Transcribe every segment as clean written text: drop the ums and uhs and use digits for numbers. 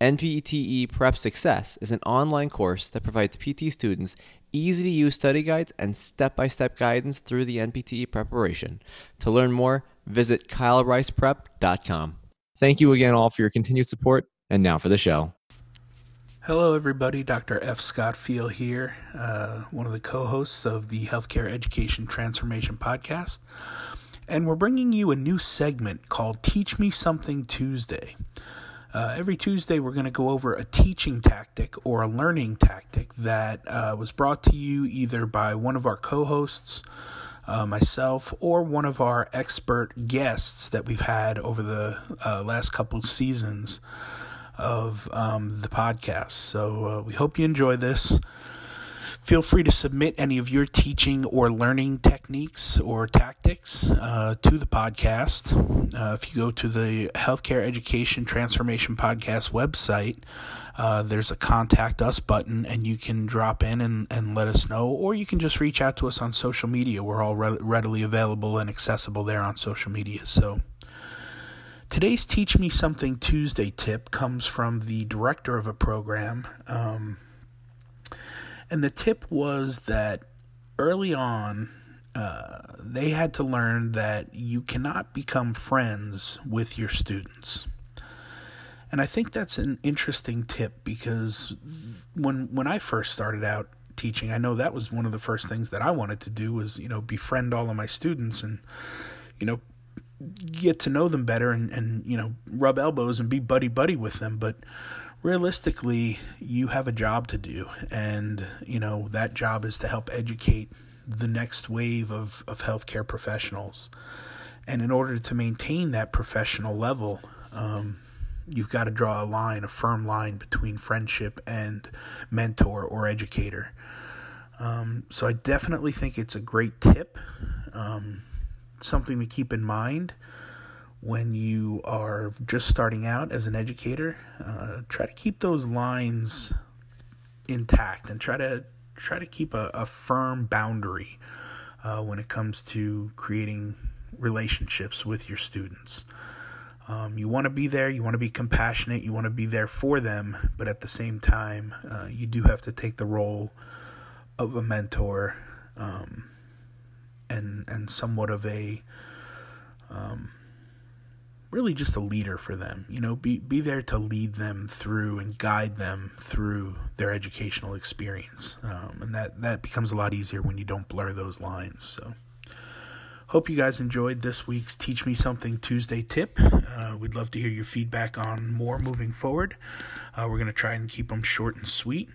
NPTE Prep Success is an online course that provides PT students easy-to-use study guides and step-by-step guidance through the NPTE preparation. To learn more, visit KyleRicePrep.com. Thank you again all for your continued support, and now for the show. Hello everybody, Dr. F. Scott Feil here, one of the co-hosts of the Healthcare Education Transformation Podcast, and we're bringing you a new segment called Teach Me Something Tuesday. Every Tuesday we're going to go over a teaching tactic or a learning tactic that was brought to you either by one of our co-hosts, myself, or one of our expert guests that we've had over the last couple seasons of the podcast. So we hope you enjoy this. Feel free to submit any of your teaching or learning techniques or tactics to the podcast. If you go to the Healthcare Education Transformation Podcast website, there's a Contact Us button, and you can drop in and let us know, or you can just reach out to us on social media. We're all readily available and accessible there on social media. So today's Teach Me Something Tuesday tip comes from the director of a program, and the tip was that early on, they had to learn that you cannot become friends with your students. And I think that's an interesting tip, because when I first started out teaching, I know that was one of the first things that I wanted to do was, befriend all of my students and, get to know them better and rub elbows and be buddy-buddy with them. But realistically, you have a job to do, and, that job is to help educate the next wave of healthcare professionals. And in order to maintain that professional level, you've got to draw a line, a firm line between friendship and mentor or educator. So I definitely think it's a great tip, something to keep in mind when you are just starting out as an educator. Try to keep those lines intact and try to keep a firm boundary when it comes to creating relationships with your students. You want to be there, you want to be compassionate, you want to be there for them, but at the same time, you do have to take the role of a mentor and somewhat of a really just a leader for them. Be there to lead them through and guide them through their educational experience. And that becomes a lot easier when you don't blur those lines. So hope you guys enjoyed this week's Teach Me Something Tuesday tip. We'd love to hear your feedback on more moving forward. We're going to try and keep them short and sweet.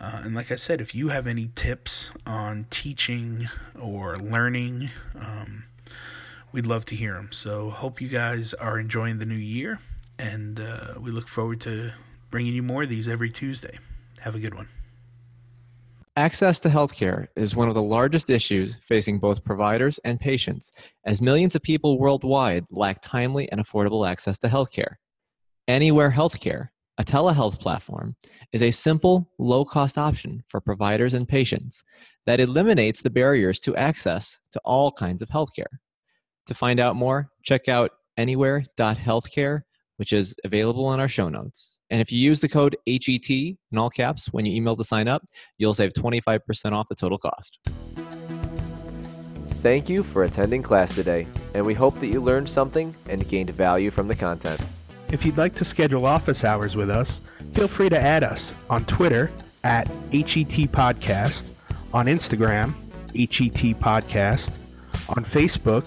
And like I said, if you have any tips on teaching or learning, we'd love to hear them. So hope you guys are enjoying the new year, and we look forward to bringing you more of these every Tuesday. Have a good one. Access to healthcare is one of the largest issues facing both providers and patients, as millions of people worldwide lack timely and affordable access to healthcare. Anywhere Healthcare, a telehealth platform, is a simple, low-cost option for providers and patients that eliminates the barriers to access to all kinds of healthcare. To find out more, check out anywhere.healthcare, which is available in our show notes. And if you use the code HET in all caps when you email to sign up, you'll save 25% off the total cost. Thank you for attending class today, and we hope that you learned something and gained value from the content. If you'd like to schedule office hours with us, feel free to add us on Twitter at HET Podcast, on Instagram, HET Podcast, on Facebook,